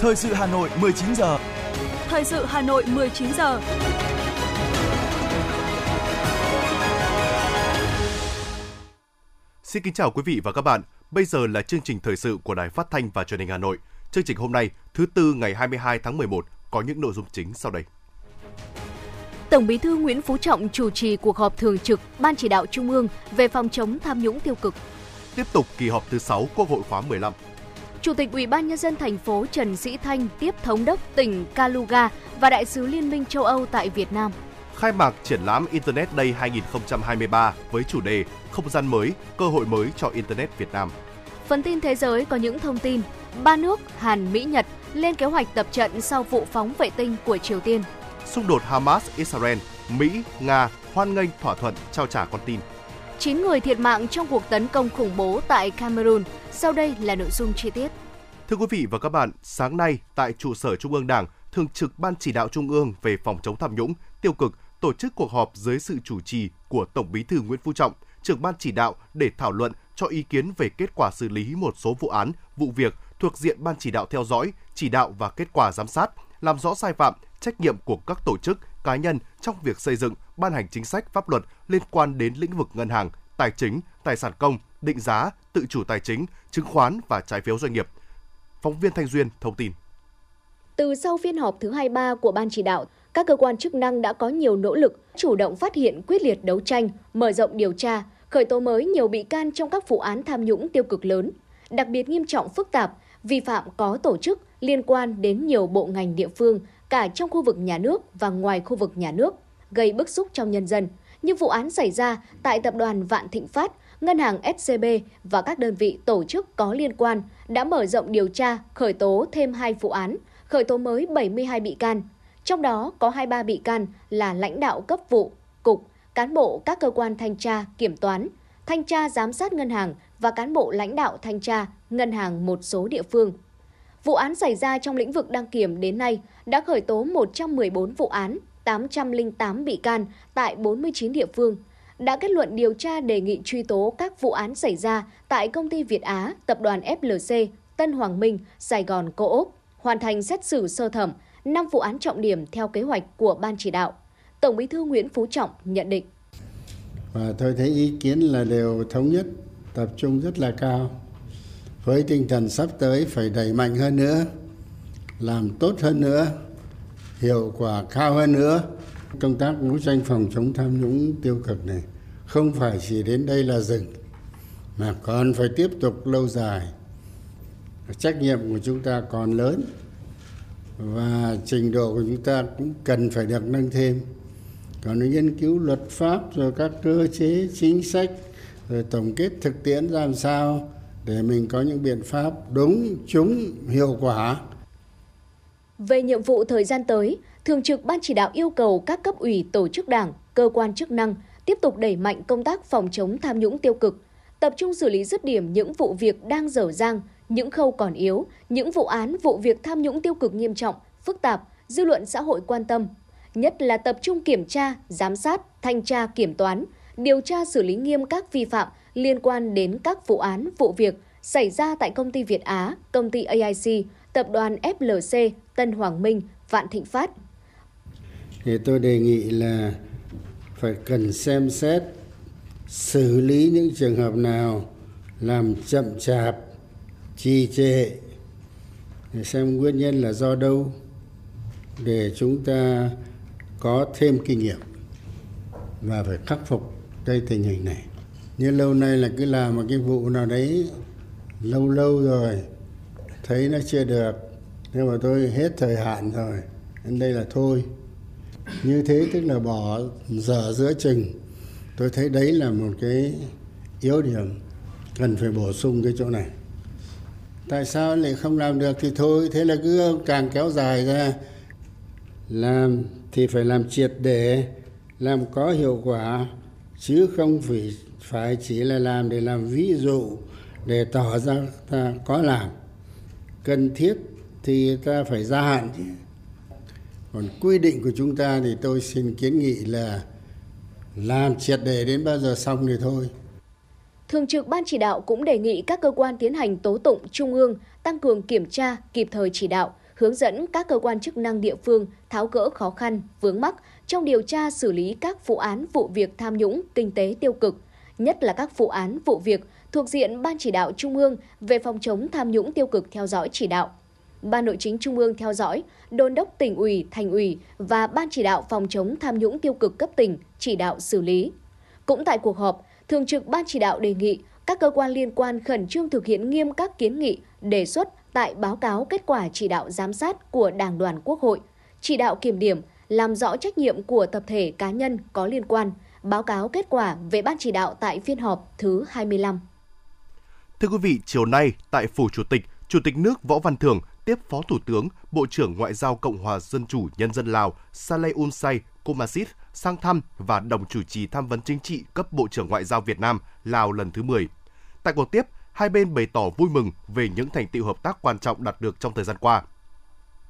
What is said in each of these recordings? Thời sự Hà Nội 19 giờ. Thời sự Hà Nội 19 giờ. Xin kính chào quý vị và các bạn. Bây giờ là chương trình thời sự của Đài Phát thanh và Truyền hình Hà Nội. Chương trình hôm nay, thứ Tư ngày 22 tháng 11 có những nội dung chính sau đây. Tổng Bí thư Nguyễn Phú Trọng chủ trì cuộc họp thường trực Ban Chỉ đạo Trung ương về phòng chống tham nhũng tiêu cực. Tiếp tục kỳ họp thứ 6 Quốc hội khóa 15. Chủ tịch Ủy ban nhân dân thành phố Trần Sĩ Thanh tiếp thống đốc tỉnh Kaluga và đại sứ Liên minh châu Âu tại Việt Nam. Khai mạc triển lãm Internet Day 2023 với chủ đề Không gian mới, cơ hội mới cho Internet Việt Nam. Phần tin thế giới có những thông tin. Ba nước Hàn, Mỹ, Nhật lên kế hoạch tập trận sau vụ phóng vệ tinh của Triều Tiên. Xung đột Hamas-Israel, Mỹ, Nga hoan nghênh thỏa thuận trao trả con tin. 9 người thiệt mạng trong cuộc tấn công khủng bố tại Cameroon. Sau đây là nội dung chi tiết. Thưa quý vị và các bạn, sáng nay tại trụ sở Trung ương Đảng, Thường trực Ban Chỉ đạo Trung ương về phòng chống tham nhũng, tiêu cực tổ chức cuộc họp dưới sự chủ trì của Tổng Bí thư Nguyễn Phú Trọng, trưởng Ban Chỉ đạo để thảo luận cho ý kiến về kết quả xử lý một số vụ án, vụ việc thuộc diện Ban Chỉ đạo theo dõi, chỉ đạo và kết quả giám sát, làm rõ sai phạm, trách nhiệm của các tổ chức, cá nhân trong việc xây dựng, ban hành chính sách pháp luật liên quan đến lĩnh vực ngân hàng, tài chính, tài sản công, định giá, tự chủ tài chính, chứng khoán và trái phiếu doanh nghiệp. Phóng viên Thanh Duyên thông tin. Từ sau phiên họp thứ 23 của Ban Chỉ đạo, các cơ quan chức năng đã có nhiều nỗ lực, chủ động phát hiện, quyết liệt đấu tranh, mở rộng điều tra, khởi tố mới nhiều bị can trong các vụ án tham nhũng tiêu cực lớn, đặc biệt nghiêm trọng phức tạp, vi phạm có tổ chức liên quan đến nhiều bộ ngành địa phương, cả trong khu vực nhà nước và ngoài khu vực nhà nước, gây bức xúc trong nhân dân. Như vụ án xảy ra tại Tập đoàn Vạn Thịnh Phát, Ngân hàng SCB và các đơn vị tổ chức có liên quan đã mở rộng điều tra, khởi tố thêm 2 vụ án, khởi tố mới 72 bị can. Trong đó có 23 bị can là lãnh đạo cấp vụ, cục, cán bộ các cơ quan thanh tra, kiểm toán, thanh tra giám sát ngân hàng và cán bộ lãnh đạo thanh tra, ngân hàng một số địa phương. Vụ án xảy ra trong lĩnh vực đăng kiểm đến nay đã khởi tố 114 vụ án, 808 bị can tại 49 địa phương, đã kết luận điều tra đề nghị truy tố các vụ án xảy ra tại Công ty Việt Á, Tập đoàn FLC, Tân Hoàng Minh, Sài Gòn Co-op, hoàn thành xét xử sơ thẩm 5 vụ án trọng điểm theo kế hoạch của Ban Chỉ đạo. Tổng Bí thư Nguyễn Phú Trọng nhận định. Và tôi thấy ý kiến là đều thống nhất, tập trung rất là cao. Với tinh thần sắp tới phải đẩy mạnh hơn nữa, làm tốt hơn nữa, hiệu quả cao hơn nữa. Công tác đấu tranh phòng chống tham nhũng tiêu cực này không phải chỉ đến đây là dừng, mà còn phải tiếp tục lâu dài. Trách nhiệm của chúng ta còn lớn và trình độ của chúng ta cũng cần phải được nâng thêm. Còn nghiên cứu luật pháp rồi các cơ chế chính sách rồi tổng kết thực tiễn làm sao để mình có những biện pháp đúng, trúng, hiệu quả. Về nhiệm vụ thời gian tới, Thường trực Ban Chỉ đạo yêu cầu các cấp ủy, tổ chức đảng, cơ quan chức năng tiếp tục đẩy mạnh công tác phòng chống tham nhũng tiêu cực, tập trung xử lý dứt điểm những vụ việc đang dở dang, những khâu còn yếu, những vụ án, vụ việc tham nhũng tiêu cực nghiêm trọng, phức tạp, dư luận xã hội quan tâm. Nhất là tập trung kiểm tra, giám sát, thanh tra, kiểm toán, điều tra xử lý nghiêm các vi phạm liên quan đến các vụ án, vụ việc xảy ra tại Công ty Việt Á, Công ty AIC, Tập đoàn FLC, Tân Hoàng Minh, Vạn Thịnh Phát. Thì tôi đề nghị là phải cần xem xét, xử lý những trường hợp nào làm chậm chạp, trì trệ, để xem nguyên nhân là do đâu để chúng ta có thêm kinh nghiệm và phải khắc phục cái tình hình này. Như lâu nay là cứ làm một cái vụ nào đấy lâu rồi, thấy nó chưa được, nhưng mà tôi hết thời hạn rồi, đến đây là thôi. Như thế tức là bỏ dở giữa chừng, tôi thấy đấy là một cái yếu điểm cần phải bổ sung cái chỗ này. Tại sao lại không làm được thì thôi, thế là cứ càng kéo dài ra. Làm thì phải làm triệt để, làm có hiệu quả, chứ không phải chỉ là làm để làm ví dụ, để tỏ ra ta có làm. Cần thiết thì ta phải gia hạn chứ. Còn quy định của chúng ta thì tôi xin kiến nghị là làm triệt để đến bao giờ xong thì thôi. Thường trực Ban Chỉ đạo cũng đề nghị các cơ quan tiến hành tố tụng trung ương tăng cường kiểm tra, kịp thời chỉ đạo, hướng dẫn các cơ quan chức năng địa phương tháo gỡ khó khăn, vướng mắc trong điều tra xử lý các vụ án vụ việc tham nhũng, kinh tế tiêu cực, nhất là các vụ án vụ việc thuộc diện Ban Chỉ đạo Trung ương về phòng chống tham nhũng tiêu cực theo dõi chỉ đạo. Ban Nội chính Trung ương theo dõi, đôn đốc tỉnh ủy, thành ủy và Ban Chỉ đạo phòng chống tham nhũng tiêu cực cấp tỉnh chỉ đạo xử lý. Cũng tại cuộc họp, Thường trực Ban Chỉ đạo đề nghị các cơ quan liên quan khẩn trương thực hiện nghiêm các kiến nghị, đề xuất tại báo cáo kết quả chỉ đạo giám sát của Đảng đoàn Quốc hội, chỉ đạo kiểm điểm, làm rõ trách nhiệm của tập thể cá nhân có liên quan, báo cáo kết quả về Ban Chỉ đạo tại phiên họp thứ 25. Thưa quý vị, chiều nay tại Phủ Chủ tịch nước Võ Văn Thưởng tiếp Phó Thủ tướng, Bộ trưởng Ngoại giao Cộng hòa Dân chủ Nhân dân Lào Saleumxay Kommasith sang thăm và đồng chủ trì tham vấn chính trị cấp Bộ trưởng Ngoại giao Việt Nam Lào lần thứ 10. Tại cuộc tiếp, hai bên bày tỏ vui mừng về những thành tựu hợp tác quan trọng đạt được trong thời gian qua.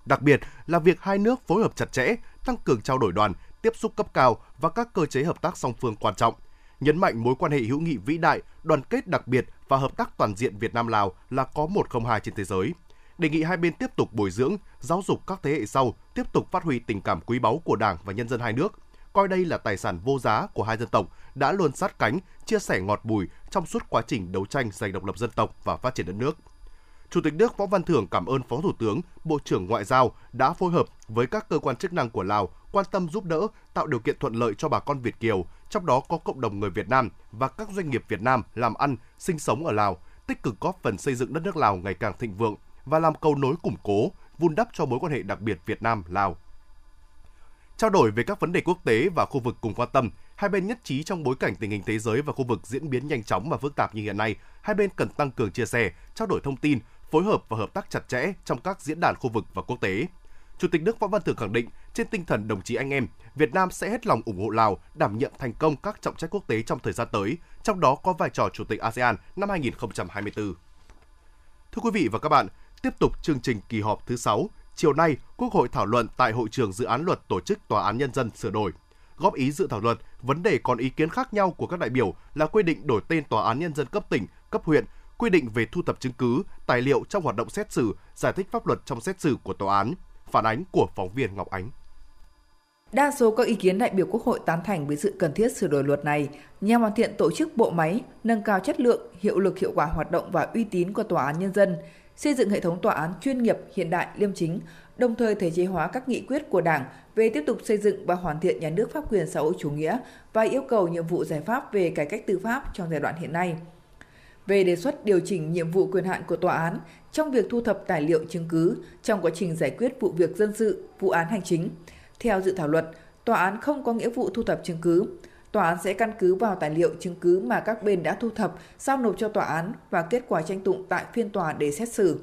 Đặc biệt là việc hai nước phối hợp chặt chẽ, tăng cường trao đổi đoàn, tiếp xúc cấp cao và các cơ chế hợp tác song phương quan trọng, nhấn mạnh mối quan hệ hữu nghị vĩ đại, đoàn kết đặc biệt và hợp tác toàn diện Việt Nam Lào là có 102 trên thế giới. Đề nghị hai bên tiếp tục bồi dưỡng, giáo dục các thế hệ sau, tiếp tục phát huy tình cảm quý báu của Đảng và nhân dân hai nước, coi đây là tài sản vô giá của hai dân tộc đã luôn sát cánh, chia sẻ ngọt bùi trong suốt quá trình đấu tranh giành độc lập dân tộc và phát triển đất nước. Chủ tịch nước Võ Văn Thưởng cảm ơn Phó Thủ tướng, Bộ trưởng Ngoại giao đã phối hợp với các cơ quan chức năng của Lào quan tâm giúp đỡ, tạo điều kiện thuận lợi cho bà con Việt kiều, trong đó có cộng đồng người Việt Nam và các doanh nghiệp Việt Nam làm ăn, sinh sống ở Lào, tích cực góp phần xây dựng đất nước Lào ngày càng thịnh vượng và làm cầu nối củng cố, vun đắp cho mối quan hệ đặc biệt Việt Nam-Lào. Trao đổi về các vấn đề quốc tế và khu vực cùng quan tâm, hai bên nhất trí trong bối cảnh tình hình thế giới và khu vực diễn biến nhanh chóng và phức tạp như hiện nay, hai bên cần tăng cường chia sẻ, trao đổi thông tin, phối hợp và hợp tác chặt chẽ trong các diễn đàn khu vực và quốc tế. Chủ tịch nước Võ Văn Thưởng khẳng định, trên tinh thần đồng chí anh em, Việt Nam sẽ hết lòng ủng hộ Lào đảm nhiệm thành công các trọng trách quốc tế trong thời gian tới, trong đó có vai trò Chủ tịch ASEAN năm 2024. Thưa quý vị và các bạn, tiếp tục chương trình kỳ họp thứ 6, chiều nay Quốc hội thảo luận tại hội trường dự án luật tổ chức Tòa án Nhân dân sửa đổi. Góp ý dự thảo luật, vấn đề còn ý kiến khác nhau của các đại biểu là quy định đổi tên Tòa án Nhân dân cấp tỉnh, cấp huyện, quy định về thu thập chứng cứ, tài liệu trong hoạt động xét xử, giải thích pháp luật trong xét xử của tòa án. Phản ánh của phóng viên Ngọc Ánh. Đa số các ý kiến đại biểu Quốc hội tán thành với sự cần thiết sửa đổi luật này nhằm hoàn thiện tổ chức bộ máy, nâng cao chất lượng, hiệu lực hiệu quả hoạt động và uy tín của Tòa án Nhân dân, xây dựng hệ thống tòa án chuyên nghiệp, hiện đại, liêm chính, đồng thời thể chế hóa các nghị quyết của Đảng về tiếp tục xây dựng và hoàn thiện nhà nước pháp quyền xã hội chủ nghĩa và yêu cầu nhiệm vụ giải pháp về cải cách tư pháp trong giai đoạn hiện nay. Về đề xuất điều chỉnh nhiệm vụ quyền hạn của tòa án trong việc thu thập tài liệu chứng cứ trong quá trình giải quyết vụ việc dân sự, vụ án hành chính. Theo dự thảo luật, tòa án không có nghĩa vụ thu thập chứng cứ. Tòa án sẽ căn cứ vào tài liệu chứng cứ mà các bên đã thu thập, giao nộp cho tòa án và kết quả tranh tụng tại phiên tòa để xét xử.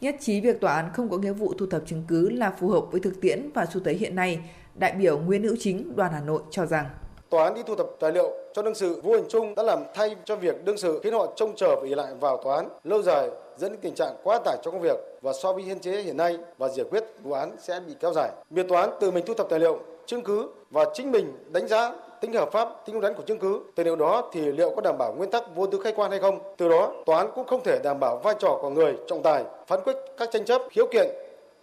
Nhất trí việc tòa án không có nghĩa vụ thu thập chứng cứ là phù hợp với thực tiễn và xu thế hiện nay, đại biểu Nguyễn Hữu Chính, đoàn Hà Nội cho rằng tòa án đi thu thập tài liệu cho đương sự vô hình chung đã làm thay cho việc đương sự khiến họ trông chờ và ỷ lại vào tòa án lâu dài, dẫn đến tình trạng quá tải trong công việc và so với biên chế hiện nay và giải quyết vụ án sẽ bị kéo dài. Việc tòa án tự mình thu thập tài liệu, chứng cứ và chính mình đánh giá tính hợp pháp, tính đúng đắn của chứng cứ, từ điều đó thì liệu có đảm bảo nguyên tắc vô tư khách quan hay không? Từ đó, tòa án cũng không thể đảm bảo vai trò của người trọng tài phán quyết các tranh chấp, khiếu kiện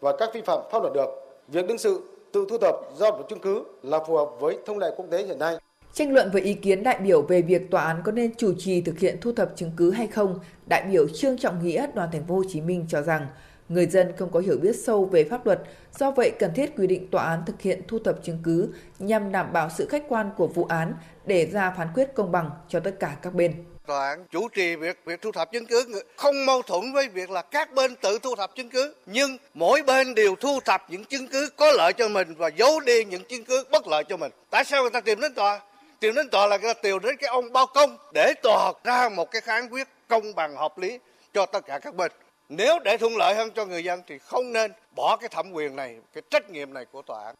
và các vi phạm pháp luật được. Việc đương sự tự thu thập giao nộp chứng cứ là phù hợp với thông lệ quốc tế hiện nay. Tranh luận với ý kiến đại biểu về việc tòa án có nên chủ trì thực hiện thu thập chứng cứ hay không, đại biểu Trương Trọng Nghĩa, đoàn Thành phố Hồ Chí Minh cho rằng người dân không có hiểu biết sâu về pháp luật, do vậy cần thiết quy định tòa án thực hiện thu thập chứng cứ nhằm đảm bảo sự khách quan của vụ án để ra phán quyết công bằng cho tất cả các bên. Tòa án chủ trì việc thu thập chứng cứ không mâu thuẫn với việc là các bên tự thu thập chứng cứ, nhưng mỗi bên đều thu thập những chứng cứ có lợi cho mình và giấu đi những chứng cứ bất lợi cho mình. Tại sao người ta tìm đến tòa? Tìm đến tòa là người ta tìm đến cái ông bao công để tòa ra một cái phán quyết công bằng hợp lý cho tất cả các bên. Nếu để thuận lợi hơn cho người dân thì không nên bỏ cái thẩm quyền này, cái trách nhiệm này của tòa án.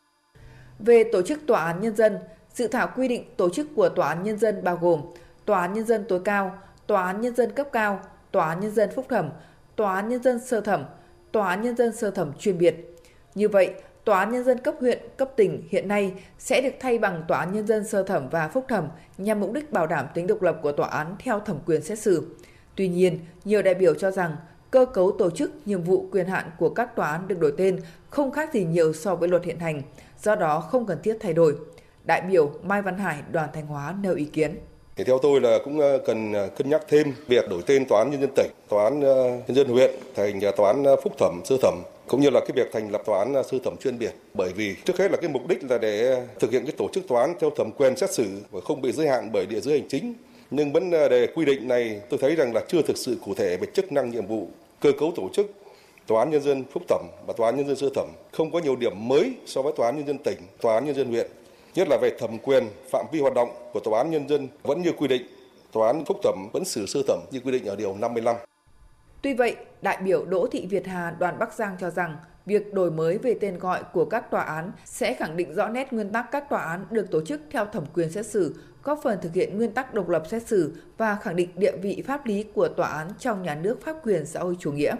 Về tổ chức tòa án nhân dân, dự thảo quy định tổ chức của tòa án nhân dân bao gồm tòa án nhân dân tối cao, tòa án nhân dân cấp cao, tòa án nhân dân phúc thẩm, tòa án nhân dân sơ thẩm, tòa án nhân dân sơ thẩm chuyên biệt. Như vậy, tòa án nhân dân cấp huyện, cấp tỉnh hiện nay sẽ được thay bằng tòa án nhân dân sơ thẩm và phúc thẩm nhằm mục đích bảo đảm tính độc lập của tòa án theo thẩm quyền xét xử. Tuy nhiên, nhiều đại biểu cho rằng cơ cấu tổ chức, nhiệm vụ, quyền hạn của các tòa án được đổi tên không khác gì nhiều so với luật hiện hành, do đó không cần thiết thay đổi. Đại biểu Mai Văn Hải, đoàn Thanh Hóa nêu ý kiến. Thì theo tôi là cũng cần cân nhắc thêm việc đổi tên Tòa án Nhân dân tỉnh, Tòa án Nhân dân huyện thành Tòa án Phúc thẩm, Sơ thẩm, cũng như là cái việc thành lập Tòa án Sơ thẩm chuyên biệt. Bởi vì trước hết là cái mục đích là để thực hiện cái tổ chức tòa án theo thẩm quyền xét xử và không bị giới hạn bởi địa giới hành chính. Nhưng vấn đề quy định này tôi thấy rằng là chưa thực sự cụ thể về chức năng, nhiệm vụ, cơ cấu tổ chức. Tòa án Nhân dân Phúc thẩm và Tòa án Nhân dân Sơ thẩm không có nhiều điểm mới so với Tòa án Nhân dân tỉnh, Tòa án Nhân dân huyện. Nhất là về thẩm quyền, phạm vi hoạt động của Tòa án Nhân dân vẫn như quy định, Tòa án Phúc thẩm vẫn xử sơ thẩm như quy định ở Điều 55. Tuy vậy, đại biểu Đỗ Thị Việt Hà, đoàn Bắc Giang cho rằng việc đổi mới về tên gọi của các tòa án sẽ khẳng định rõ nét nguyên tắc các tòa án được tổ chức theo thẩm quyền xét xử, góp phần thực hiện nguyên tắc độc lập xét xử và khẳng định địa vị pháp lý của tòa án trong nhà nước pháp quyền xã hội chủ nghĩa.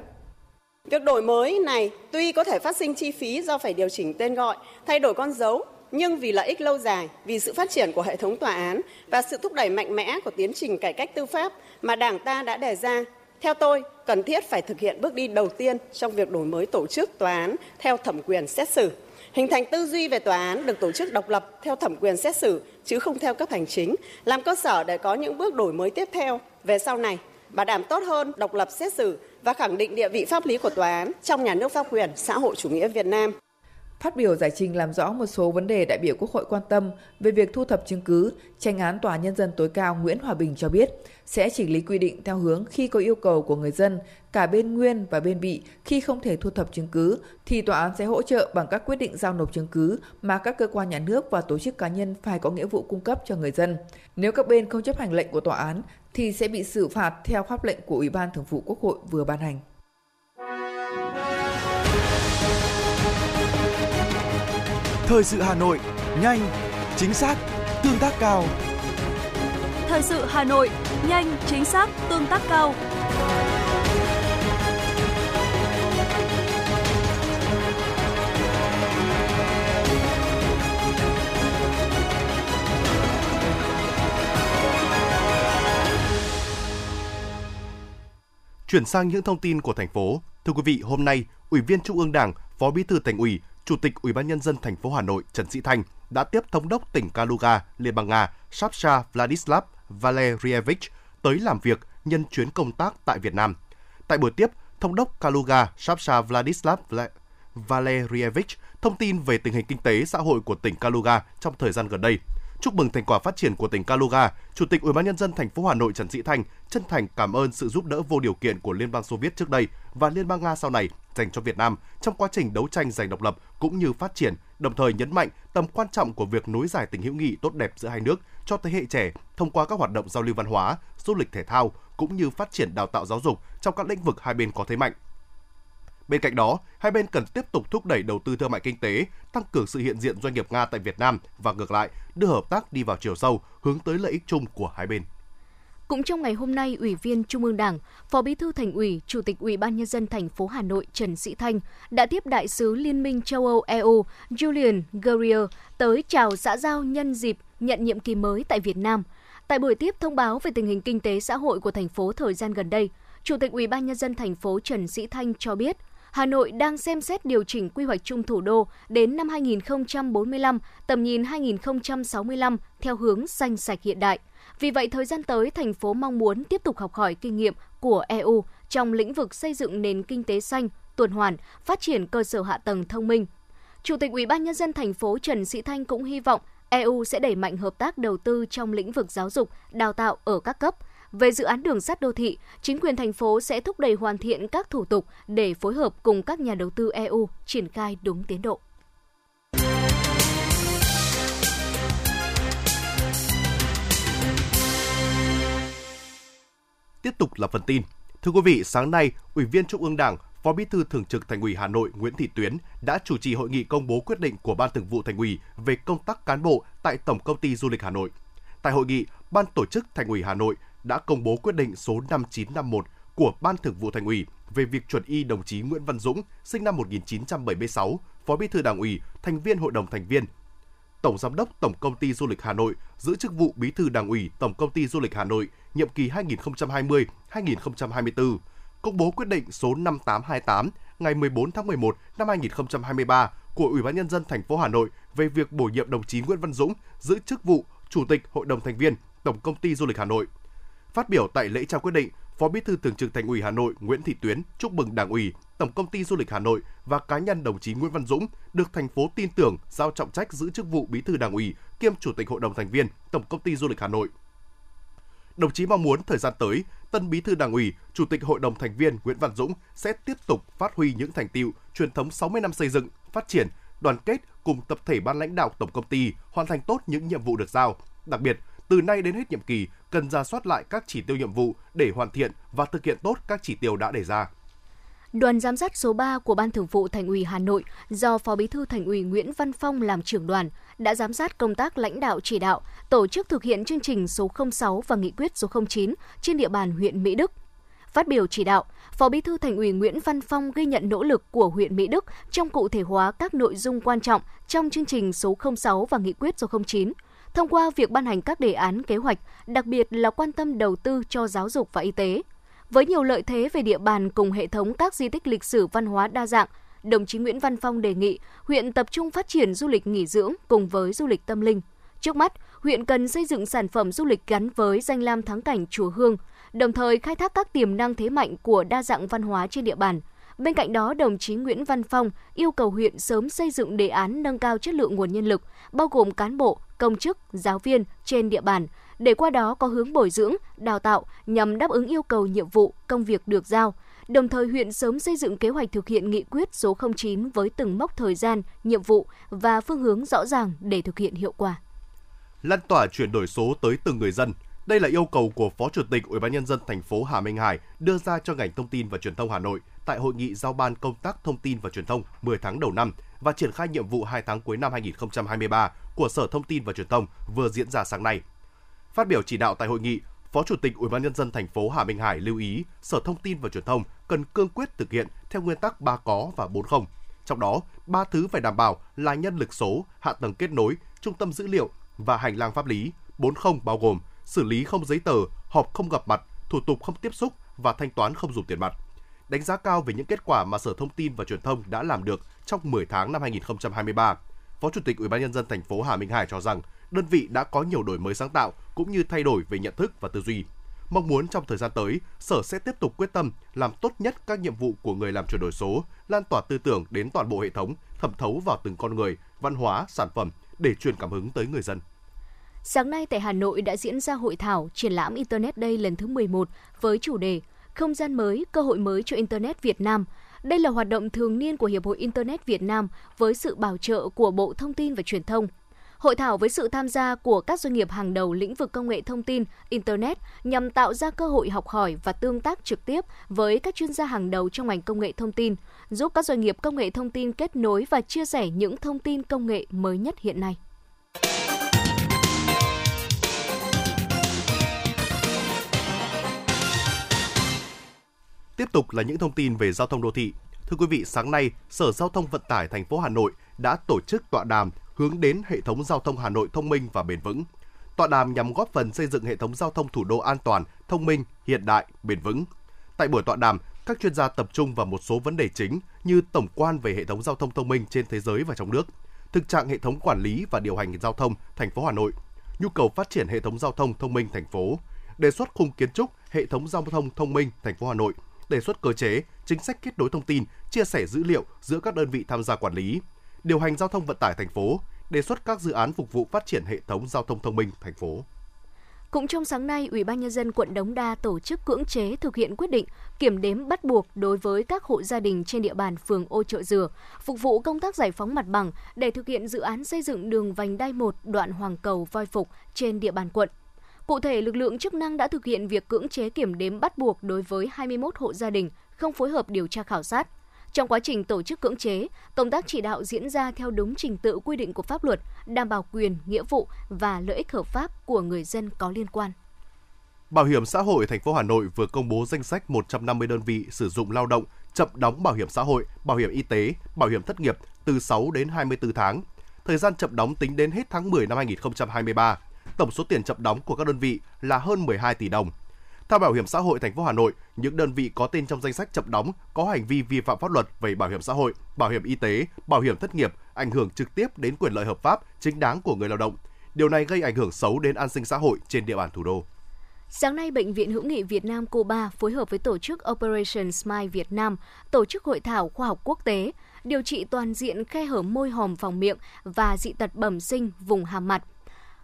Việc đổi mới này tuy có thể phát sinh chi phí do phải điều chỉnh tên gọi, thay đổi con dấu, nhưng vì lợi ích lâu dài, vì sự phát triển của hệ thống tòa án và sự thúc đẩy mạnh mẽ của tiến trình cải cách tư pháp mà Đảng ta đã đề ra, theo tôi, cần thiết phải thực hiện bước đi đầu tiên trong việc đổi mới tổ chức tòa án theo thẩm quyền xét xử. Hình thành tư duy về tòa án được tổ chức độc lập theo thẩm quyền xét xử, chứ không theo cấp hành chính, làm cơ sở để có những bước đổi mới tiếp theo về sau này, bảo đảm tốt hơn độc lập xét xử và khẳng định địa vị pháp lý của tòa án trong nhà nước pháp quyền xã hội chủ nghĩa Việt Nam. Phát biểu giải trình làm rõ một số vấn đề đại biểu Quốc hội quan tâm về việc thu thập chứng cứ, Chánh án Tòa án Nhân dân tối cao Nguyễn Hòa Bình cho biết sẽ chỉnh lý quy định theo hướng khi có yêu cầu của người dân, cả bên nguyên và bên bị khi không thể thu thập chứng cứ thì tòa án sẽ hỗ trợ bằng các quyết định giao nộp chứng cứ mà các cơ quan nhà nước và tổ chức cá nhân phải có nghĩa vụ cung cấp cho người dân. Nếu các bên không chấp hành lệnh của tòa án thì sẽ bị xử phạt theo pháp lệnh của Ủy ban Thường vụ Quốc hội vừa ban hành. Thời sự Hà Nội, nhanh, chính xác, tương tác cao. Thời sự Hà Nội, nhanh, chính xác, tương tác cao. Chuyển sang những thông tin của thành phố. Thưa quý vị, hôm nay, Ủy viên Trung ương Đảng, Phó Bí thư Thành ủy, Chủ tịch Ủy ban nhân dân thành phố Hà Nội Trần Sĩ Thanh đã tiếp Thống đốc tỉnh Kaluga, Liên bang Nga, Shapsha Vladislav Valerievich tới làm việc nhân chuyến công tác tại Việt Nam. Tại buổi tiếp, Thống đốc Kaluga Shapsha Vladislav Valerievich thông tin về tình hình kinh tế xã hội của tỉnh Kaluga trong thời gian gần đây. Chúc mừng thành quả phát triển của tỉnh Kaluga, Chủ tịch Ủy ban nhân dân thành phố Hà Nội Trần Sĩ Thanh chân thành cảm ơn sự giúp đỡ vô điều kiện của Liên bang Xô Viết trước đây và Liên bang Nga sau này dành cho Việt Nam trong quá trình đấu tranh giành độc lập cũng như phát triển, đồng thời nhấn mạnh tầm quan trọng của việc nối dài tình hữu nghị tốt đẹp giữa hai nước cho thế hệ trẻ thông qua các hoạt động giao lưu văn hóa, du lịch thể thao cũng như phát triển đào tạo giáo dục trong các lĩnh vực hai bên có thế mạnh. Bên cạnh đó, hai bên cần tiếp tục thúc đẩy đầu tư thương mại kinh tế, tăng cường sự hiện diện doanh nghiệp Nga tại Việt Nam và ngược lại, đưa hợp tác đi vào chiều sâu, hướng tới lợi ích chung của hai bên. Cũng trong ngày hôm nay, Ủy viên Trung ương Đảng, Phó Bí thư Thành ủy, Chủ tịch Ủy ban nhân dân thành phố Hà Nội Trần Sĩ Thanh đã tiếp đại sứ Liên minh châu Âu EU Julian Guerrier tới chào xã giao nhân dịp nhận nhiệm kỳ mới tại Việt Nam. Tại buổi tiếp thông báo về tình hình kinh tế xã hội của thành phố thời gian gần đây, Chủ tịch Ủy ban nhân dân thành phố Trần Sĩ Thanh cho biết Hà Nội đang xem xét điều chỉnh quy hoạch chung thủ đô đến năm 2045, tầm nhìn 2065 theo hướng xanh sạch hiện đại. Vì vậy, thời gian tới, thành phố mong muốn tiếp tục học hỏi kinh nghiệm của EU trong lĩnh vực xây dựng nền kinh tế xanh, tuần hoàn, phát triển cơ sở hạ tầng thông minh. Chủ tịch Ủy ban nhân dân thành phố Trần Sĩ Thanh cũng hy vọng EU sẽ đẩy mạnh hợp tác đầu tư trong lĩnh vực giáo dục, đào tạo ở các cấp. Về dự án đường sắt đô thị, chính quyền thành phố sẽ thúc đẩy hoàn thiện các thủ tục để phối hợp cùng các nhà đầu tư EU triển khai đúng tiến độ. Tiếp tục là phần tin. Thưa quý vị, sáng nay, Ủy viên Trung ương Đảng, Phó Bí thư Thường trực Thành ủy Hà Nội Nguyễn Thị Tuyến đã chủ trì hội nghị công bố quyết định của Ban Thường vụ Thành ủy về công tác cán bộ tại Tổng Công ty Du lịch Hà Nội. Tại hội nghị, Ban Tổ chức Thành ủy Hà Nội đã công bố quyết định số 5951 của Ban Thường vụ Thành ủy về việc chuẩn y đồng chí Nguyễn Văn Dũng, sinh năm 1976, Phó Bí thư Đảng ủy, thành viên Hội đồng thành viên, Tổng giám đốc Tổng Công ty Du lịch Hà Nội, giữ chức vụ Bí thư Đảng ủy Tổng Công ty Du lịch Hà Nội nhiệm kỳ 2020-2024, công bố quyết định số 5828 ngày 14 tháng 11 năm 2023 của Ủy ban nhân dân thành phố Hà Nội về việc bổ nhiệm đồng chí Nguyễn Văn Dũng giữ chức vụ Chủ tịch Hội đồng thành viên Tổng công ty Du lịch Hà Nội. Phát biểu tại lễ trao quyết định, Phó Bí thư Thường trực Thành ủy Hà Nội Nguyễn Thị Tuyến chúc mừng Đảng ủy, Tổng công ty Du lịch Hà Nội và cá nhân đồng chí Nguyễn Văn Dũng được thành phố tin tưởng giao trọng trách giữ chức vụ Bí thư Đảng ủy kiêm Chủ tịch Hội đồng thành viên Tổng công ty Du lịch Hà Nội. Đồng chí mong muốn thời gian tới, tân Bí thư Đảng ủy, Chủ tịch Hội đồng thành viên Nguyễn Văn Dũng sẽ tiếp tục phát huy những thành tựu truyền thống 60 năm xây dựng, phát triển, đoàn kết cùng tập thể ban lãnh đạo tổng công ty hoàn thành tốt những nhiệm vụ được giao. Đặc biệt, từ nay đến hết nhiệm kỳ, cần rà soát lại các chỉ tiêu nhiệm vụ để hoàn thiện và thực hiện tốt các chỉ tiêu đã đề ra. Đoàn giám sát số 3 của Ban Thường vụ Thành ủy Hà Nội do Phó Bí thư Thành ủy Nguyễn Văn Phong làm trưởng đoàn đã giám sát công tác lãnh đạo chỉ đạo, tổ chức thực hiện chương trình số 06 và nghị quyết số 09 trên địa bàn huyện Mỹ Đức. Phát biểu chỉ đạo, Phó Bí thư Thành ủy Nguyễn Văn Phong ghi nhận nỗ lực của huyện Mỹ Đức trong cụ thể hóa các nội dung quan trọng trong chương trình số 06 và nghị quyết số 09. Thông qua việc ban hành các đề án kế hoạch, đặc biệt là quan tâm đầu tư cho giáo dục và y tế. Với nhiều lợi thế về địa bàn cùng hệ thống các di tích lịch sử văn hóa đa dạng, đồng chí Nguyễn Văn Phong đề nghị huyện tập trung phát triển du lịch nghỉ dưỡng cùng với du lịch tâm linh. Trước mắt, huyện cần xây dựng sản phẩm du lịch gắn với danh lam thắng cảnh chùa Hương, đồng thời khai thác các tiềm năng thế mạnh của đa dạng văn hóa trên địa bàn. Bên cạnh đó, đồng chí Nguyễn Văn Phong yêu cầu huyện sớm xây dựng đề án nâng cao chất lượng nguồn nhân lực, bao gồm cán bộ, công chức, giáo viên trên địa bàn, để qua đó có hướng bồi dưỡng, đào tạo nhằm đáp ứng yêu cầu nhiệm vụ, công việc được giao. Đồng thời, huyện sớm xây dựng kế hoạch thực hiện nghị quyết số 09 với từng mốc thời gian, nhiệm vụ và phương hướng rõ ràng để thực hiện hiệu quả. Lan tỏa chuyển đổi số tới từng người dân. Đây là yêu cầu của Phó Chủ tịch Ủy ban nhân dân thành phố Hà Minh Hải đưa ra cho ngành thông tin và truyền thông Hà Nội tại hội nghị giao ban công tác thông tin và truyền thông 10 tháng đầu năm và triển khai nhiệm vụ 2 tháng cuối năm 2023 của Sở Thông tin và Truyền thông vừa diễn ra sáng nay. Phát biểu chỉ đạo tại hội nghị, Phó Chủ tịch Ủy ban nhân dân thành phố Hà Minh Hải lưu ý Sở Thông tin và Truyền thông cần cương quyết thực hiện theo nguyên tắc 3 có và 4 không. Trong đó, 3 thứ phải đảm bảo là nhân lực số, hạ tầng kết nối, trung tâm dữ liệu và hành lang pháp lý. 4 không bao gồm xử lý không giấy tờ, họp không gặp mặt, thủ tục không tiếp xúc và thanh toán không dùng tiền mặt. Đánh giá cao về những kết quả mà Sở Thông tin và Truyền thông đã làm được trong 10 tháng năm 2023, Phó Chủ tịch Ủy ban nhân dân thành phố Hà Minh Hải cho rằng đơn vị đã có nhiều đổi mới sáng tạo cũng như thay đổi về nhận thức và tư duy. Mong muốn trong thời gian tới, Sở sẽ tiếp tục quyết tâm làm tốt nhất các nhiệm vụ của người làm chuyển đổi số, lan tỏa tư tưởng đến toàn bộ hệ thống, thẩm thấu vào từng con người, văn hóa, sản phẩm để truyền cảm hứng tới người dân. Sáng nay tại Hà Nội đã diễn ra hội thảo triển lãm Internet Day lần thứ 11 với chủ đề Không gian mới, cơ hội mới cho Internet Việt Nam. Đây là hoạt động thường niên của Hiệp hội Internet Việt Nam với sự bảo trợ của Bộ Thông tin và Truyền thông. Hội thảo với sự tham gia của các doanh nghiệp hàng đầu lĩnh vực công nghệ thông tin, Internet nhằm tạo ra cơ hội học hỏi và tương tác trực tiếp với các chuyên gia hàng đầu trong ngành công nghệ thông tin, giúp các doanh nghiệp công nghệ thông tin kết nối và chia sẻ những thông tin công nghệ mới nhất hiện nay. Tiếp tục là những thông tin về giao thông đô thị. Thưa quý vị, sáng nay, Sở Giao thông Vận tải thành phố Hà Nội đã tổ chức tọa đàm hướng đến hệ thống giao thông Hà Nội thông minh và bền vững. Tọa đàm nhằm góp phần xây dựng hệ thống giao thông thủ đô an toàn, thông minh, hiện đại, bền vững. Tại buổi tọa đàm, các chuyên gia tập trung vào một số vấn đề chính như tổng quan về hệ thống giao thông thông minh trên thế giới và trong nước, thực trạng hệ thống quản lý và điều hành giao thông thành phố Hà Nội, nhu cầu phát triển hệ thống giao thông thông minh thành phố, đề xuất khung kiến trúc hệ thống giao thông thông minh thành phố Hà Nội, đề xuất cơ chế, chính sách kết nối thông tin, chia sẻ dữ liệu giữa các đơn vị tham gia quản lý, điều hành giao thông vận tải thành phố, đề xuất các dự án phục vụ phát triển hệ thống giao thông thông minh thành phố. Cũng trong sáng nay, Ủy ban nhân dân quận Đống Đa tổ chức cưỡng chế thực hiện quyết định kiểm đếm bắt buộc đối với các hộ gia đình trên địa bàn phường Ô Chợ Dừa, phục vụ công tác giải phóng mặt bằng để thực hiện dự án xây dựng đường vành đai 1 đoạn Hoàng Cầu Voi Phục trên địa bàn quận. Cụ thể, lực lượng chức năng đã thực hiện việc cưỡng chế kiểm đếm bắt buộc đối với 21 hộ gia đình không phối hợp điều tra khảo sát. Trong quá trình tổ chức cưỡng chế, công tác chỉ đạo diễn ra theo đúng trình tự quy định của pháp luật, đảm bảo quyền, nghĩa vụ và lợi ích hợp pháp của người dân có liên quan. Bảo hiểm xã hội thành phố Hà Nội vừa công bố danh sách 150 đơn vị sử dụng lao động chậm đóng bảo hiểm xã hội, bảo hiểm y tế, bảo hiểm thất nghiệp từ 6 đến 24 tháng. Thời gian chậm đóng tính đến hết tháng 10 năm 2023. Tổng số tiền chậm đóng của các đơn vị là hơn 12 tỷ đồng. Theo Bảo hiểm xã hội thành phố Hà Nội, những đơn vị có tên trong danh sách chậm đóng có hành vi vi phạm pháp luật về bảo hiểm xã hội, bảo hiểm y tế, bảo hiểm thất nghiệp ảnh hưởng trực tiếp đến quyền lợi hợp pháp, chính đáng của người lao động. Điều này gây ảnh hưởng xấu đến an sinh xã hội trên địa bàn thủ đô. Sáng nay, Bệnh viện Hữu nghị Việt Nam Cuba phối hợp với tổ chức Operation Smile Việt Nam tổ chức hội thảo khoa học quốc tế điều trị toàn diện khe hở môi hòm phòng miệng và dị tật bẩm sinh vùng hàm mặt.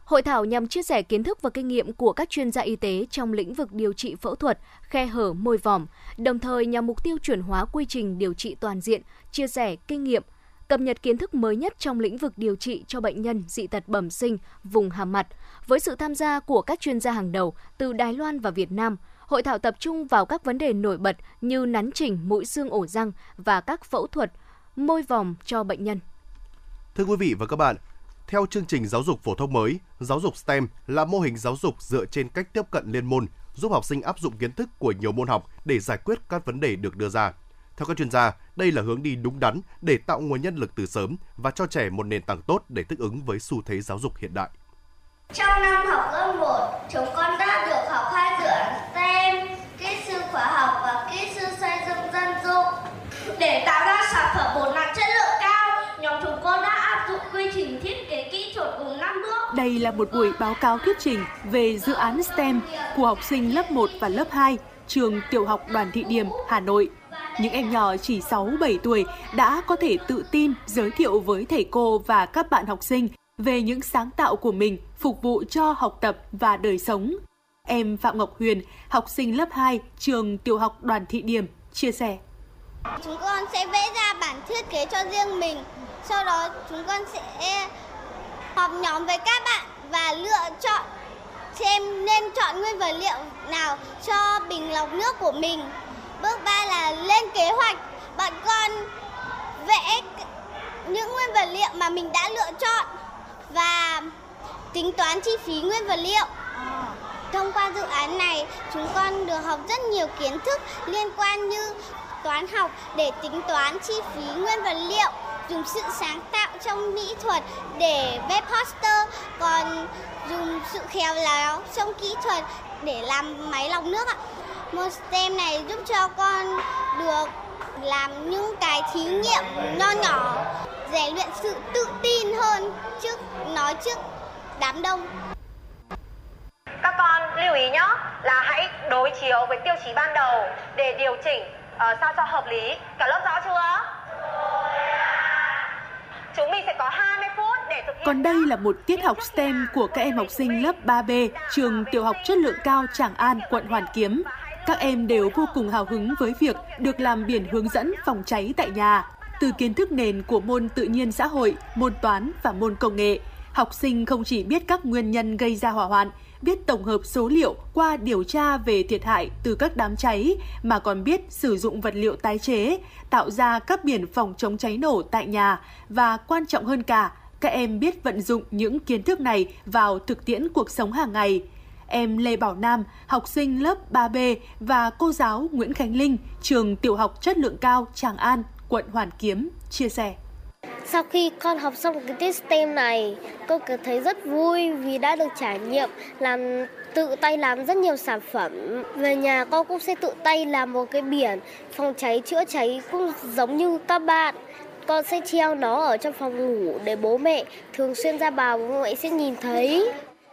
Hội thảo nhằm chia sẻ kiến thức và kinh nghiệm của các chuyên gia y tế trong lĩnh vực điều trị phẫu thuật khe hở môi vòm, đồng thời nhằm mục tiêu chuyển hóa quy trình điều trị toàn diện, chia sẻ kinh nghiệm, cập nhật kiến thức mới nhất trong lĩnh vực điều trị cho bệnh nhân dị tật bẩm sinh vùng hàm mặt. Với sự tham gia của các chuyên gia hàng đầu từ Đài Loan và Việt Nam, hội thảo tập trung vào các vấn đề nổi bật như nắn chỉnh, mũi xương ổ răng và các phẫu thuật môi vòm cho bệnh nhân. Thưa quý vị và các bạn, theo chương trình giáo dục phổ thông mới, giáo dục STEM là mô hình giáo dục dựa trên cách tiếp cận liên môn, giúp học sinh áp dụng kiến thức của nhiều môn học để giải quyết các vấn đề được đưa ra. Theo các chuyên gia, đây là hướng đi đúng đắn để tạo nguồn nhân lực từ sớm và cho trẻ một nền tảng tốt để thích ứng với xu thế giáo dục hiện đại. Trong năm học lớp 1, chúng con đã được học 2 quyển STEM, kỹ sư khoa học và kỹ sư xây dựng dân dụng. Để tạo ra sản phẩm bột năng chất lượng cao, nhóm chúng con đã áp dụng quy trình thiết kế kỹ thuật gồm 5 bước. Đây là một buổi báo cáo thuyết trình về dự án STEM của học sinh lớp 1 và lớp 2, trường Tiểu học Đoàn Thị Điểm, Hà Nội. Những em nhỏ chỉ 6-7 tuổi đã có thể tự tin giới thiệu với thầy cô và các bạn học sinh về những sáng tạo của mình phục vụ cho học tập và đời sống. Em Phạm Ngọc Huyền, học sinh lớp 2, trường Tiểu học Đoàn Thị Điểm, chia sẻ. Chúng con sẽ vẽ ra bản thiết kế cho riêng mình, sau đó chúng con sẽ họp nhóm với các bạn và lựa chọn xem nên chọn nguyên vật liệu nào cho bình lọc nước của mình. Bước 3 là lên kế hoạch, bọn con vẽ những nguyên vật liệu mà mình đã lựa chọn và tính toán chi phí nguyên vật liệu. Thông qua dự án này, chúng con được học rất nhiều kiến thức liên quan như toán học để tính toán chi phí nguyên vật liệu, dùng sự sáng tạo trong mỹ thuật để vẽ poster, còn dùng sự khéo léo trong kỹ thuật để làm máy lọc nước ạ. Môn STEM này giúp cho con được làm những cái thí nghiệm nho nhỏ, rèn luyện sự tự tin hơn trước đám đông. Các con lưu ý nhé, là hãy đối chiếu với tiêu chí ban đầu để điều chỉnh sao cho hợp lý. Cả lớp rõ chưa? Chúng mình sẽ có 20 phút để thực hiện. Còn đây là một tiết học STEM của các em học sinh lớp 3B, trường Tiểu học Chất lượng Cao Tràng An, quận Hoàn Kiếm. Các em đều vô cùng hào hứng với việc được làm biển hướng dẫn phòng cháy tại nhà. Từ kiến thức nền của môn tự nhiên xã hội, môn toán và môn công nghệ, học sinh không chỉ biết các nguyên nhân gây ra hỏa hoạn, biết tổng hợp số liệu qua điều tra về thiệt hại từ các đám cháy, mà còn biết sử dụng vật liệu tái chế, tạo ra các biển phòng chống cháy nổ tại nhà. Và quan trọng hơn cả, các em biết vận dụng những kiến thức này vào thực tiễn cuộc sống hàng ngày. Em Lê Bảo Nam, học sinh lớp 3B và cô giáo Nguyễn Khánh Linh, trường Tiểu học Chất lượng Cao Tràng An, quận Hoàn Kiếm, chia sẻ. Sau khi con học xong cái tiết STEM này, con cảm thấy rất vui vì đã được trải nghiệm tự tay làm rất nhiều sản phẩm. Về nhà con cũng sẽ tự tay làm một cái biển phòng cháy chữa cháy cũng giống như các bạn. Con sẽ treo nó ở trong phòng ngủ để bố mẹ thường xuyên ra vào, bố mẹ sẽ nhìn thấy.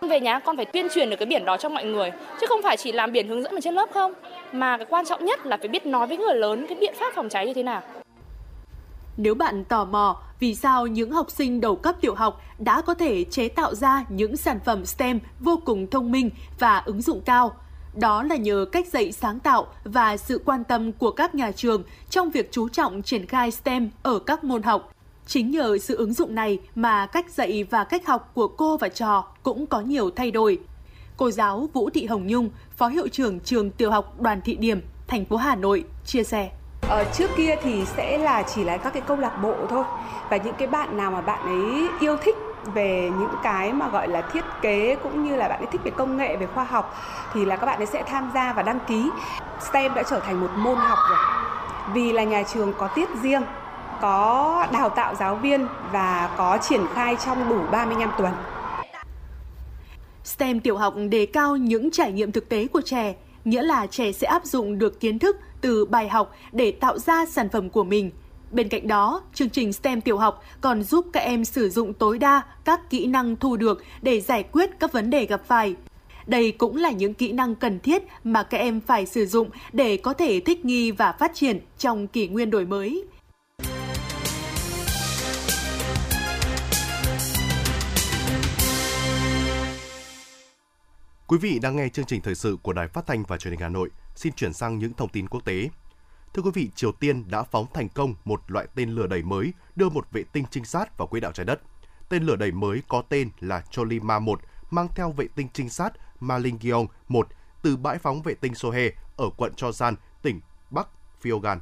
Về nhà con phải tuyên truyền được cái biển đó cho mọi người, chứ không phải chỉ làm biển hướng dẫn ở trên lớp không, mà cái quan trọng nhất là phải biết nói với người lớn cái biện pháp phòng cháy như thế nào. Nếu bạn tò mò vì sao những học sinh đầu cấp tiểu học đã có thể chế tạo ra những sản phẩm STEM vô cùng thông minh và ứng dụng cao, đó là nhờ cách dạy sáng tạo và sự quan tâm của các nhà trường trong việc chú trọng triển khai STEM ở các môn học. Chính nhờ sự ứng dụng này mà cách dạy và cách học của cô và trò cũng có nhiều thay đổi. Cô giáo Vũ Thị Hồng Nhung, Phó Hiệu trưởng trường Tiểu học Đoàn Thị Điểm, thành phố Hà Nội, chia sẻ. Trước kia thì sẽ chỉ là các cái câu lạc bộ thôi, và những cái bạn nào mà bạn ấy yêu thích về những cái mà gọi là thiết kế cũng như là bạn ấy thích về công nghệ, về khoa học thì là các bạn ấy sẽ tham gia và đăng ký. STEM đã trở thành một môn học rồi, vì là nhà trường có tiết riêng, có đào tạo giáo viên và có triển khai trong đủ 35 tuần. STEM tiểu học đề cao những trải nghiệm thực tế của trẻ, nghĩa là trẻ sẽ áp dụng được kiến thức từ bài học để tạo ra sản phẩm của mình. Bên cạnh đó, chương trình STEM tiểu học còn giúp các em sử dụng tối đa các kỹ năng thu được để giải quyết các vấn đề gặp phải. Đây cũng là những kỹ năng cần thiết mà các em phải sử dụng để có thể thích nghi và phát triển trong kỷ nguyên đổi mới. Quý vị đang nghe chương trình thời sự của Đài Phát thanh và Truyền hình Hà Nội. Xin chuyển sang những thông tin quốc tế. Thưa quý vị, Triều Tiên đã phóng thành công một loại tên lửa đẩy mới đưa một vệ tinh trinh sát vào quỹ đạo trái đất. Tên lửa đẩy mới có tên là Chollima 1 mang theo vệ tinh trinh sát Malligyong 1 từ bãi phóng vệ tinh Sohae ở quận Chojan, tỉnh Bắc Pyongan.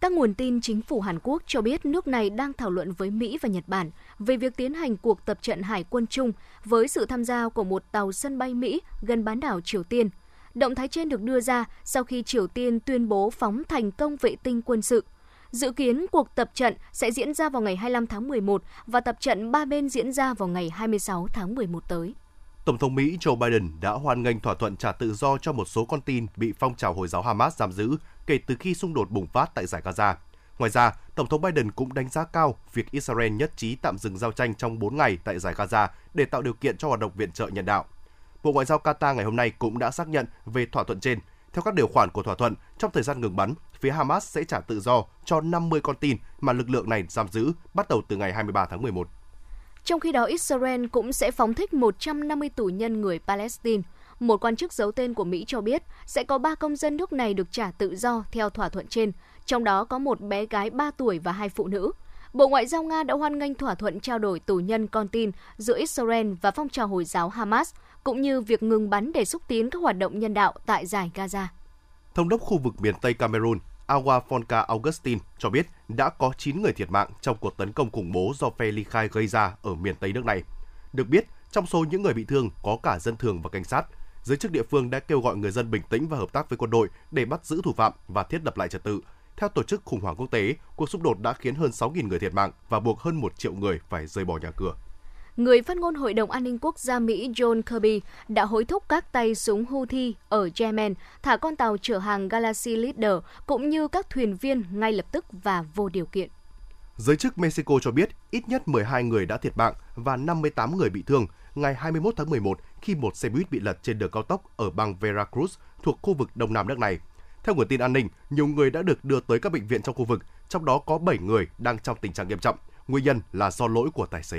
Các nguồn tin chính phủ Hàn Quốc cho biết nước này đang thảo luận với Mỹ và Nhật Bản về việc tiến hành cuộc tập trận hải quân chung với sự tham gia của một tàu sân bay Mỹ gần bán đảo Triều Tiên. Động thái trên được đưa ra sau khi Triều Tiên tuyên bố phóng thành công vệ tinh quân sự. Dự kiến cuộc tập trận sẽ diễn ra vào ngày 25 tháng 11 và tập trận ba bên diễn ra vào ngày 26 tháng 11 tới. Tổng thống Mỹ Joe Biden đã hoan nghênh thỏa thuận trả tự do cho một số con tin bị phong trào Hồi giáo Hamas giam giữ kể từ khi xung đột bùng phát tại dải Gaza. Ngoài ra, Tổng thống Biden cũng đánh giá cao việc Israel nhất trí tạm dừng giao tranh trong 4 ngày tại dải Gaza để tạo điều kiện cho hoạt động viện trợ nhân đạo. Bộ Ngoại giao Qatar ngày hôm nay cũng đã xác nhận về thỏa thuận trên. Theo các điều khoản của thỏa thuận, trong thời gian ngừng bắn, phía Hamas sẽ trả tự do cho 50 con tin mà lực lượng này giam giữ bắt đầu từ ngày 23 tháng 11. Trong khi đó, Israel cũng sẽ phóng thích 150 tù nhân người Palestine. Một quan chức giấu tên của Mỹ cho biết sẽ có 3 công dân nước này được trả tự do theo thỏa thuận trên, trong đó có một bé gái 3 tuổi và 2 phụ nữ. Bộ Ngoại giao Nga đã hoan nghênh thỏa thuận trao đổi tù nhân con tin giữa Israel và phong trào Hồi giáo Hamas, cũng như việc ngừng bắn để xúc tiến các hoạt động nhân đạo tại dải Gaza. Thống đốc khu vực miền Tây Cameroon, Awa Fonka Augustin cho biết đã có 9 người thiệt mạng trong cuộc tấn công khủng bố do phe ly khai gây ra ở miền Tây nước này. Được biết, trong số những người bị thương có cả dân thường và cảnh sát. Giới chức địa phương đã kêu gọi người dân bình tĩnh và hợp tác với quân đội để bắt giữ thủ phạm và thiết lập lại trật tự. Theo Tổ chức Khủng hoảng Quốc tế, cuộc xung đột đã khiến hơn 6.000 người thiệt mạng và buộc hơn 1 triệu người phải rời bỏ nhà cửa. Người phát ngôn Hội đồng An ninh Quốc gia Mỹ John Kirby đã hối thúc các tay súng Houthi ở Yemen thả con tàu chở hàng Galaxy Leader cũng như các thuyền viên ngay lập tức và vô điều kiện. Giới chức Mexico cho biết ít nhất 12 người đã thiệt mạng và 58 người bị thương ngày 21 tháng 11 khi một xe buýt bị lật trên đường cao tốc ở bang Veracruz thuộc khu vực đông nam nước này. Theo nguồn tin an ninh, nhiều người đã được đưa tới các bệnh viện trong khu vực, trong đó có 7 người đang trong tình trạng nghiêm trọng. Nguyên nhân là do lỗi của tài xế.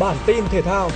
Bản tin thể thao.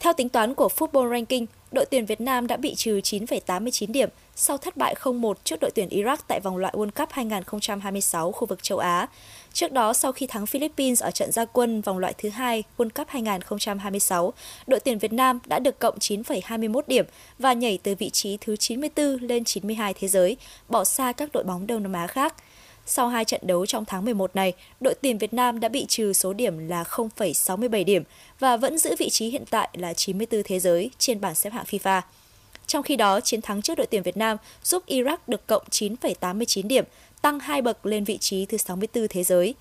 Theo tính toán của Football Ranking, đội tuyển Việt Nam đã bị trừ 9,89 điểm sau thất bại 0-1 trước đội tuyển Iraq tại vòng loại World Cup 2026 khu vực châu Á. Trước đó, sau khi thắng Philippines ở trận ra quân vòng loại thứ 2 World Cup 2026, đội tuyển Việt Nam đã được cộng 9,21 điểm và nhảy từ vị trí thứ 94 lên 92 thế giới, bỏ xa các đội bóng Đông Nam Á khác. Sau 2 trận đấu trong tháng 11 này, đội tuyển Việt Nam đã bị trừ số điểm là 0,67 điểm và vẫn giữ vị trí hiện tại là 94 thế giới trên bảng xếp hạng FIFA. Trong khi đó, chiến thắng trước đội tuyển Việt Nam giúp Iraq được cộng 9,89 điểm, tăng 2 bậc lên vị trí thứ 64 thế giới.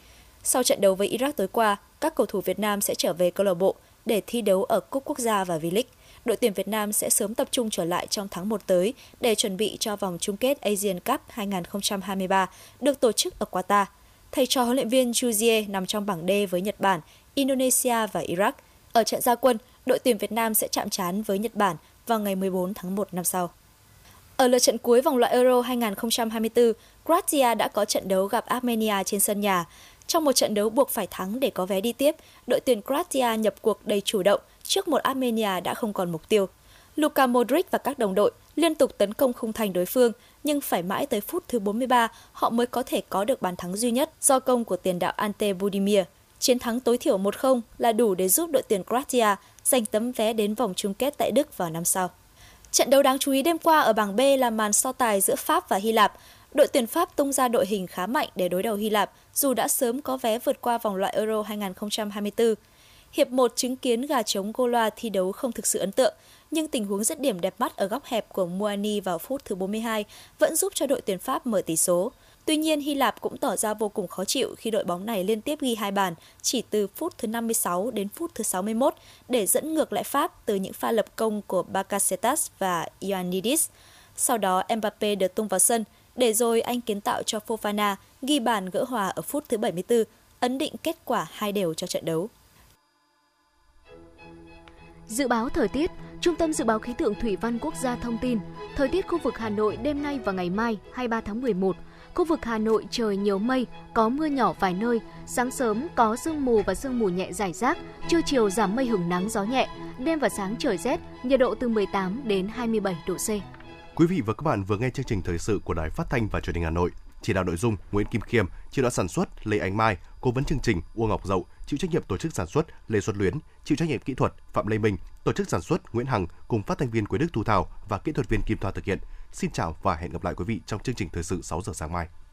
Sau trận đấu với Iraq tối qua, các cầu thủ Việt Nam sẽ trở về câu lạc bộ để thi đấu ở Cúp Quốc gia và V-League. Đội tuyển Việt Nam sẽ sớm tập trung trở lại trong tháng 1 tới để chuẩn bị cho vòng chung kết Asian Cup 2023 được tổ chức ở Qatar. Thầy trò huấn luyện viên Juzier nằm trong bảng D với Nhật Bản, Indonesia và Iraq. Ở trận ra quân, đội tuyển Việt Nam sẽ chạm trán với Nhật Bản vào ngày 14 tháng 1 năm sau. Ở lượt trận cuối vòng loại Euro 2024, Croatia đã có trận đấu gặp Armenia trên sân nhà. Trong một trận đấu buộc phải thắng để có vé đi tiếp, đội tuyển Croatia nhập cuộc đầy chủ động trước một Armenia đã không còn mục tiêu. Luka Modric và các đồng đội liên tục tấn công khung thành đối phương, nhưng phải mãi tới phút thứ 43 họ mới có thể có được bàn thắng duy nhất do công của tiền đạo Ante Budimir. Chiến thắng tối thiểu 1-0 là đủ để giúp đội tuyển Croatia giành tấm vé đến vòng chung kết tại Đức vào năm sau. Trận đấu đáng chú ý đêm qua ở bảng B là màn so tài giữa Pháp và Hy Lạp. Đội tuyển Pháp tung ra đội hình khá mạnh để đối đầu Hy Lạp, dù đã sớm có vé vượt qua vòng loại Euro 2024. Hiệp 1 chứng kiến gà trống Gola thi đấu không thực sự ấn tượng. nhưng tình huống dứt điểm đẹp mắt ở góc hẹp của Mouani vào phút thứ 42 vẫn giúp cho đội tuyển Pháp mở tỷ số. Tuy nhiên, Hy Lạp cũng tỏ ra vô cùng khó chịu khi đội bóng này liên tiếp ghi 2 bàn chỉ từ phút thứ 56 đến phút thứ 61 để dẫn ngược lại Pháp từ những pha lập công của Bakasetas và Ioannidis. Sau đó, Mbappé được tung vào sân, để rồi anh kiến tạo cho Fofana ghi bàn gỡ hòa ở phút thứ 74, ấn định kết quả 2-2 cho trận đấu. Dự báo thời tiết. Trung tâm Dự báo Khí tượng Thủy văn Quốc gia thông tin, thời tiết khu vực Hà Nội đêm nay và ngày mai 23 tháng 11. Khu vực Hà Nội trời nhiều mây, có mưa nhỏ vài nơi, sáng sớm có sương mù và sương mù nhẹ rải rác, trưa chiều giảm mây hửng nắng gió nhẹ, đêm và sáng trời rét, nhiệt độ từ 18 đến 27 độ C. Quý vị và các bạn vừa nghe chương trình thời sự của Đài Phát thanh và Truyền hình Hà Nội. Chỉ đạo nội dung Nguyễn Kim Khiêm, chỉ đạo sản xuất Lê Ánh Mai, cố vấn chương trình Uông Ngọc Dậu, chịu trách nhiệm tổ chức sản xuất Lê Xuân Luyến, chịu trách nhiệm kỹ thuật Phạm Lê Minh, tổ chức sản xuất Nguyễn Hằng cùng phát thanh viên Quế Đức Thu Thảo và kỹ thuật viên Kim Thoa thực hiện. Xin chào và hẹn gặp lại quý vị trong chương trình thời sự 6 giờ sáng mai.